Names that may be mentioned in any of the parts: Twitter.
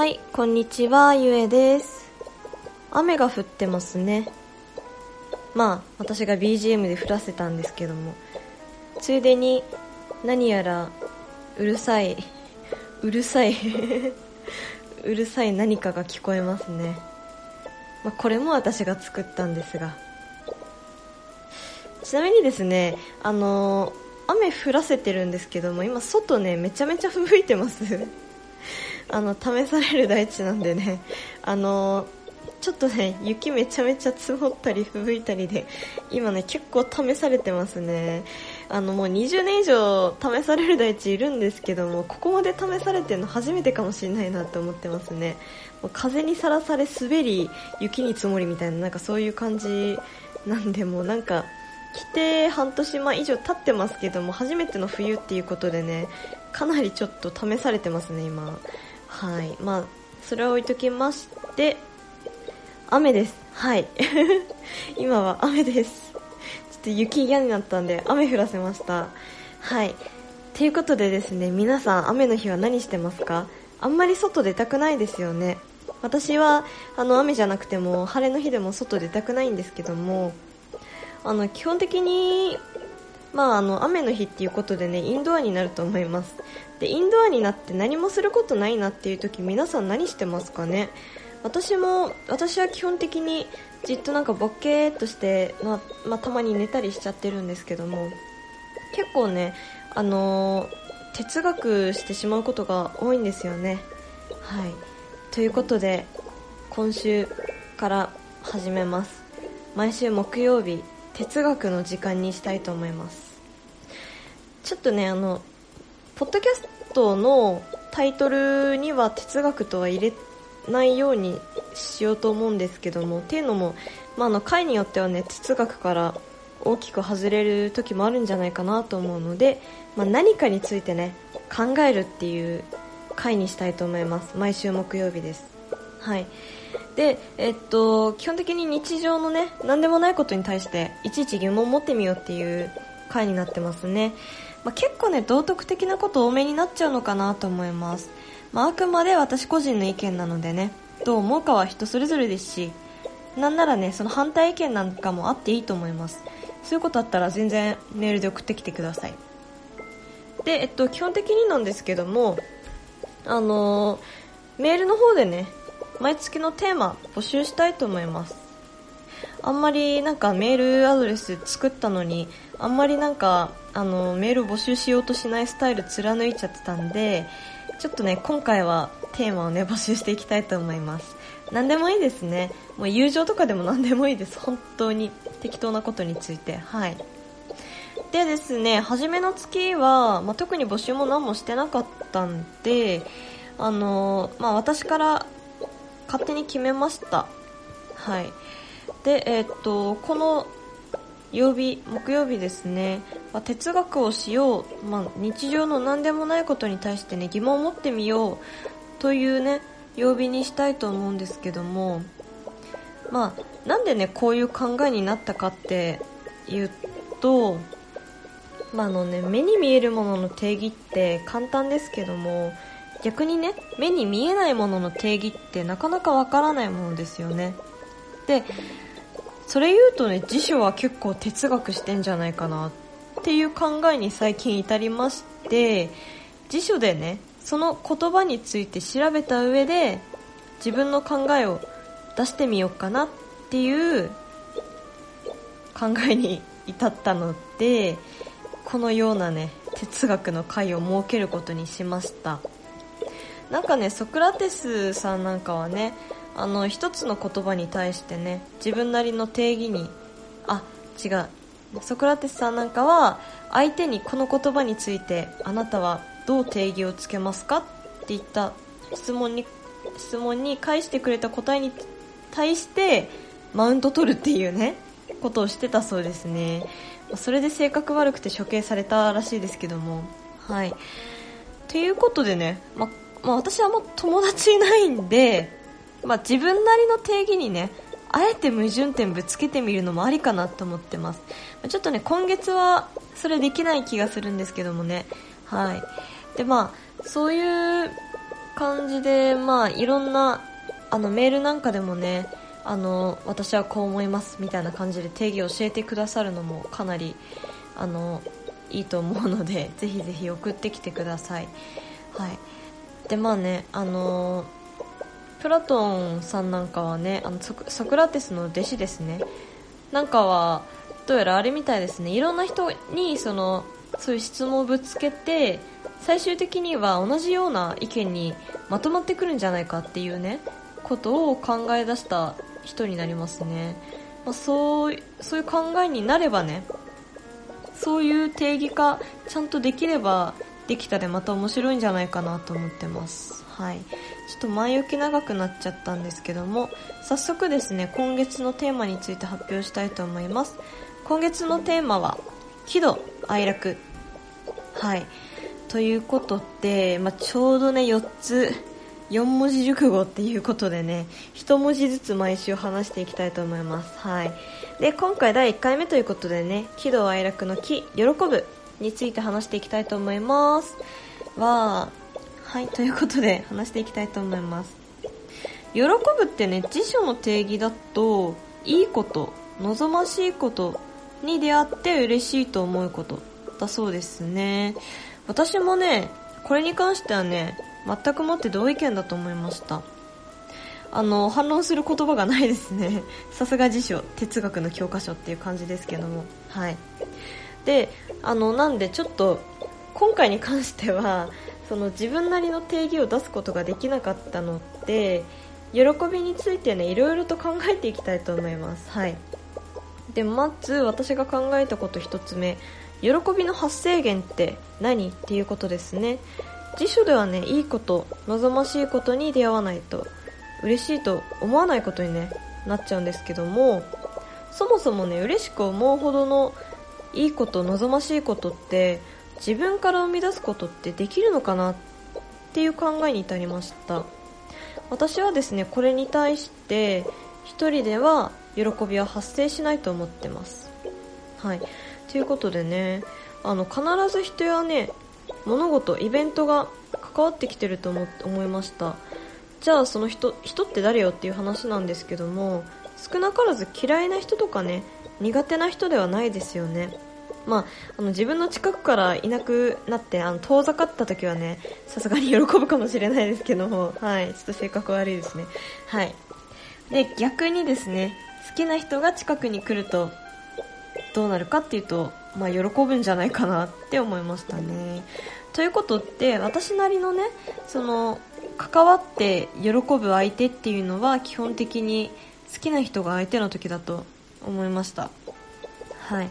はい、こんにちは、ゆえです。雨が降ってますね。まあ、私が BGM で降らせたんですけども、ついでに何やらうるさい何かが聞こえますね。まあ、これも私が作ったんですが、ちなみにですね、雨降らせてるんですけども、今外ね、めちゃめちゃ吹雪いてます試される大地なんでね、ちょっとね、雪めちゃめちゃ積もったり吹雪いたりで、今ね、結構試されてますね。もう20年以上試される大地いるんですけども、ここまで試されてるの初めてかもしれないなって思ってますね。もう風にさらされ、滑り、雪に積もりみたいな、なんかそういう感じなんで、もうなんか来て半年以上経ってますけども、初めての冬っていうことでね、かなりちょっと試されてますね、今。はい、まあそれは置いときまして、雨です。はい今は雨です。ちょっと雪嫌になったんで雨降らせました。はい、ということでですね、皆さん雨の日は何してますか？あんまり外出たくないですよね。私は雨じゃなくても晴れの日でも外出たくないんですけども、基本的にまあ雨の日っていうことでね、インドアになると思います。で、インドアになって何もすることないなっていう時、皆さん何してますかね？私は基本的にじっとなんかボケーっとして、まあ、たまに寝たりしちゃってるんですけども、結構ね、哲学してしまうことが多いんですよね。はい。ということで、今週から始めます。毎週木曜日、哲学の時間にしたいと思います。ちょっとね、ポッドキャストのタイトルには哲学とは入れないようにしようと思うんですけども、っていうのも、まあ、回によってはね、哲学から大きく外れる時もあるんじゃないかなと思うので、まあ、何かについてね、考えるっていう回にしたいと思います。毎週木曜日です。はい。で、基本的に日常のね、何でもないことに対していちいち疑問を持ってみようっていう回になってますね。まあ、結構ね、道徳的なこと多めになっちゃうのかなと思います。まあ、あくまで私個人の意見なのでね、どう思うかは人それぞれですし、なんならね、その反対意見なんかもあっていいと思います。そういうことあったら全然メールで送ってきてください。で、基本的になんですけども、メールの方でね、毎月のテーマ募集したいと思います。あんまりなんかメールアドレス作ったのに、あんまりなんかメール募集しようとしないスタイル貫いちゃってたんで、ちょっとね、今回はテーマをね、募集していきたいと思います。何でもいいですね。もう友情とかでも何でもいいです。本当に適当なことについて。はい。でですね、初めの月は、まあ、特に募集も何もしてなかったんで、まあ、私から勝手に決めました。はい。で、この木曜日ですね、まあ、哲学をしよう、まあ、日常の何でもないことに対してね、疑問を持ってみようというね、曜日にしたいと思うんですけども、まあ、なんでね、こういう考えになったかっていうと、まあね、目に見えるものの定義って簡単ですけども、逆にね、目に見えないものの定義ってなかなかわからないものですよね。で、それ言うとね、辞書は結構哲学してんじゃないかなっていう考えに最近至りまして、辞書でね、その言葉について調べた上で自分の考えを出してみようかなっていう考えに至ったので、このようなね、哲学の会を設けることにしました。なんかね、ソクラテスさんなんかはね、一つの言葉に対してね、自分なりの定義に、ソクラテスさんなんかは、相手にこの言葉について、あなたはどう定義をつけますかっていった質問に返してくれた答えに対して、マウント取るっていうね、ことをしてたそうですね。それで性格悪くて処刑されたらしいですけども。はい。ということでね、まあ私はもう友達いないんで、まあ、自分なりの定義にね、あえて矛盾点ぶつけてみるのもありかなと思ってます。ちょっとね、今月はそれできない気がするんですけどもね。はい。で、まあ、そういう感じで、まあいろんなメールなんかでもね、私はこう思いますみたいな感じで定義を教えてくださるのもかなりいいと思うので、ぜひぜひ送ってきてください。はい。でまあね、プラトンさんなんかはね、ソクラテスの弟子ですね。なんかはどうやらあれみたいですね。いろんな人にそういう質問をぶつけて、最終的には同じような意見にまとまってくるんじゃないかっていうね、ことを考え出した人になりますね。まあ、そういう考えになればね、そういう定義化ちゃんとできればできたでまた面白いんじゃないかなと思ってます。はい、ちょっと前置き長くなっちゃったんですけども、早速ですね、今月のテーマについて発表したいと思います。今月のテーマは喜怒哀楽。はい、ということで、まあ、ちょうどね4文字熟語っていうことでね、1文字ずつ毎週話していきたいと思います。はい。で、今回第1回目ということでね、喜怒哀楽の喜、喜ぶについて話していきたいと思います。はい、ということで話していきたいと思います。喜ぶってね、辞書の定義だと、いいこと、望ましいことに出会って嬉しいと思うことだそうですね。私もね、これに関してはね、全くもって同意見だと思いました。反論する言葉がないですね。さすが辞書、哲学の教科書っていう感じですけども。はい。で、なんでちょっと今回に関しては自分なりの定義を出すことができなかったので、喜びについてね、いろいろと考えていきたいと思います。はい。で、まず私が考えたこと1つ目、喜びの発生源って何っていうことですね。辞書ではね、いいこと、望ましいことに出会わないと、嬉しいと思わないことに、ね、なっちゃうんですけども、そもそもね、嬉しく思うほどのいいこと、望ましいことって、自分から生み出すことってできるのかなっていう考えに至りました。私はですね、これに対して、一人では喜びは発生しないと思ってます。はい。ということでね、必ず人やね、物事、イベントが関わってきてると思いました。じゃあその人って誰よっていう話なんですけども、少なからず嫌いな人とかね、苦手な人ではないですよね。まあ、自分の近くからいなくなって遠ざかった時はね、さすがに喜ぶかもしれないですけども、はい、ちょっと性格悪いですね。はい。で、逆にですね、好きな人が近くに来るとどうなるかっていうと、まあ、喜ぶんじゃないかなって思いましたね。ということで、私なりのね、関わって喜ぶ相手っていうのは基本的に好きな人が相手の時だと思いました。はい。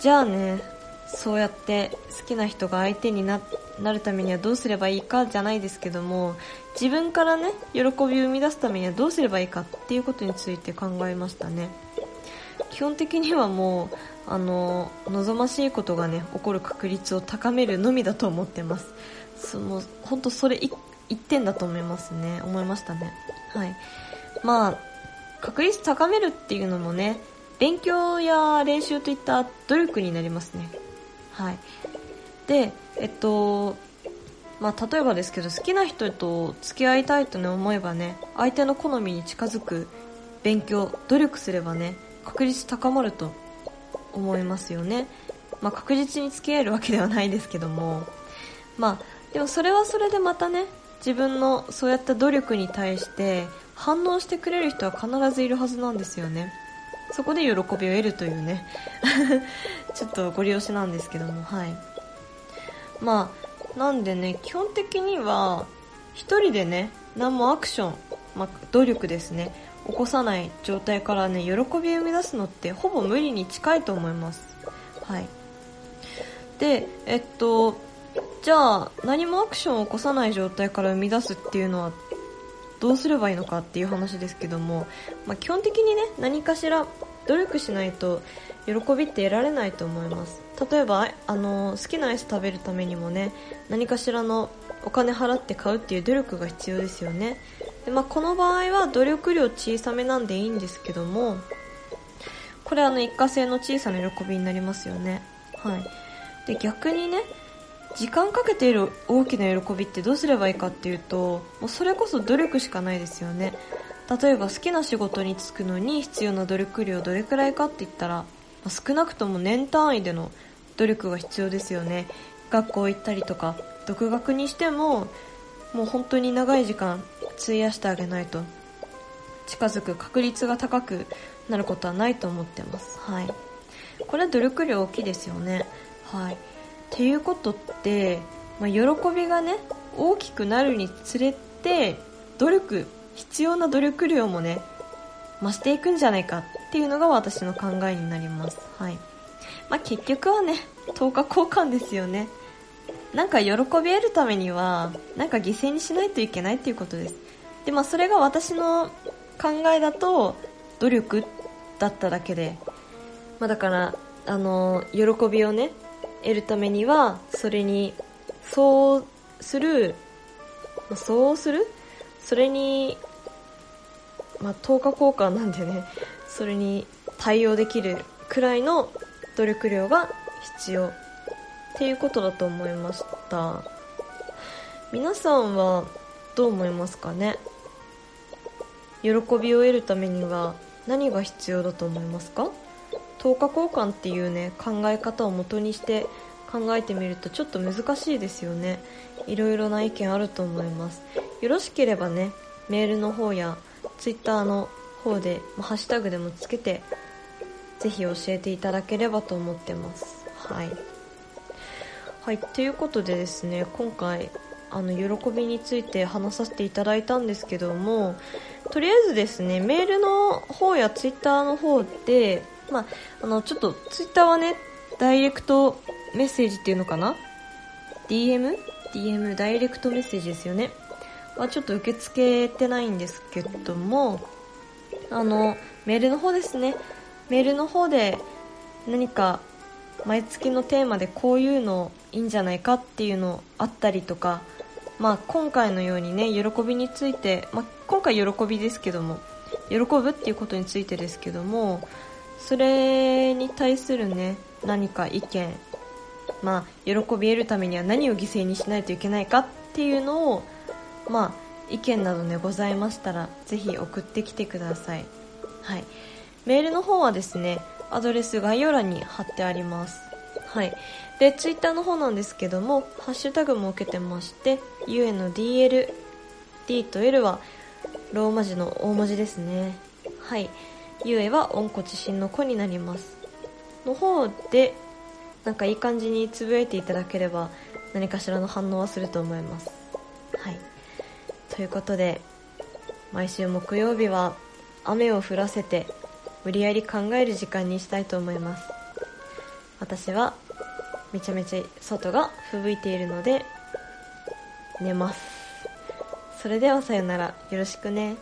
じゃあね、そうやって好きな人が相手になるためにはどうすればいいかじゃないですけども、自分からね、喜びを生み出すためにはどうすればいいかっていうことについて考えましたね。基本的にはもう望ましいことがね、起こる確率を高めるのみだと思ってます。もう本当それ一点だと思いますね。思いましたね。はい。まあ、確率高めるっていうのもね、勉強や練習といった努力になりますね。はい。で、まあ例えばですけど、好きな人と付き合いたいとね、思えばね、相手の好みに近づく勉強、努力すればね、確率高まると思いますよね。まあ、確実に付き合えるわけではないですけども、まあでもそれはそれでまたね、自分のそうやった努力に対して反応してくれる人は必ずいるはずなんですよね。そこで喜びを得るというねちょっとご利用しなんですけども、はい。まあなんでね、基本的には一人でね、何もアクション、まあ、努力ですね、起こさない状態からね、喜びを生み出すのってほぼ無理に近いと思います。はい。で、じゃあ何もアクションを起こさない状態から生み出すっていうのはどうすればいいのかっていう話ですけども、まあ、基本的にね、何かしら努力しないと喜びって得られないと思います。例えば好きなアイス食べるためにもね、何かしらのお金払って買うっていう努力が必要ですよね。で、まあ、この場合は努力量小さめなんでいいんですけども、これ一過性の小さな喜びになりますよね。はい。で、逆にね、時間かけている大きな喜びってどうすればいいかっていうと、もうそれこそ努力しかないですよね。例えば好きな仕事に就くのに必要な努力量どれくらいかって言ったら、少なくとも年単位での努力が必要ですよね。学校行ったりとか独学にしても、もう本当に長い時間費やしてあげないと近づく確率が高くなることはないと思ってます。はい、これ努力量大きいですよね。はい、っていうことって、喜びがね大きくなるにつれて必要な努力量もね増していくんじゃないかっていうのが私の考えになります。はい、結局はね等価交換ですよね。なんか喜び得るためにはなんか犠牲にしないといけないっていうことです。でそれが私の考えだと努力だっただけで、だから喜びをね得るためにはそれにそれに等価交換なんでね、それに対応できるくらいの努力量が必要っていうことだと思いました。皆さんはどう思いますかね。喜びを得るためには何が必要だと思いますか。等価交換っていうね考え方を元にして考えてみるとちょっと難しいですよね。いろいろな意見あると思います。よろしければねメールの方やツイッターの方で、ハッシュタグでもつけてぜひ教えていただければと思ってます。はい、ということでですね、今回喜びについて話させていただいたんですけども、とりあえずですねメールの方やツイッターの方で、ちょっとツイッターはねダイレクトメッセージっていうのかな、 DM ダイレクトメッセージですよねはちょっと受け付けてないんですけども、メールの方ですね、メールの方で何か毎月のテーマでこういうのいいんじゃないかっていうのあったりとか、今回のようにね喜びについて、今回喜びですけども喜ぶっていうことについてですけども、それに対するね何か意見、喜び得るためには何を犠牲にしないといけないかっていうのを意見などねございましたらぜひ送ってきてください。はい、メールの方はですねアドレス概要欄に貼ってあります。でツイッターの方なんですけどもハッシュタグも受けてまして、 UNDL D と L はローマ字の大文字ですね。UA は温故知新の子になりますの方で、なんかいい感じにつぶやいていただければ何かしらの反応はすると思います。ということで毎週木曜日は雨を降らせて無理やり考える時間にしたいと思います。私はめちゃめちゃ外が吹雪いているので寝ます。それではさよなら、よろしくね。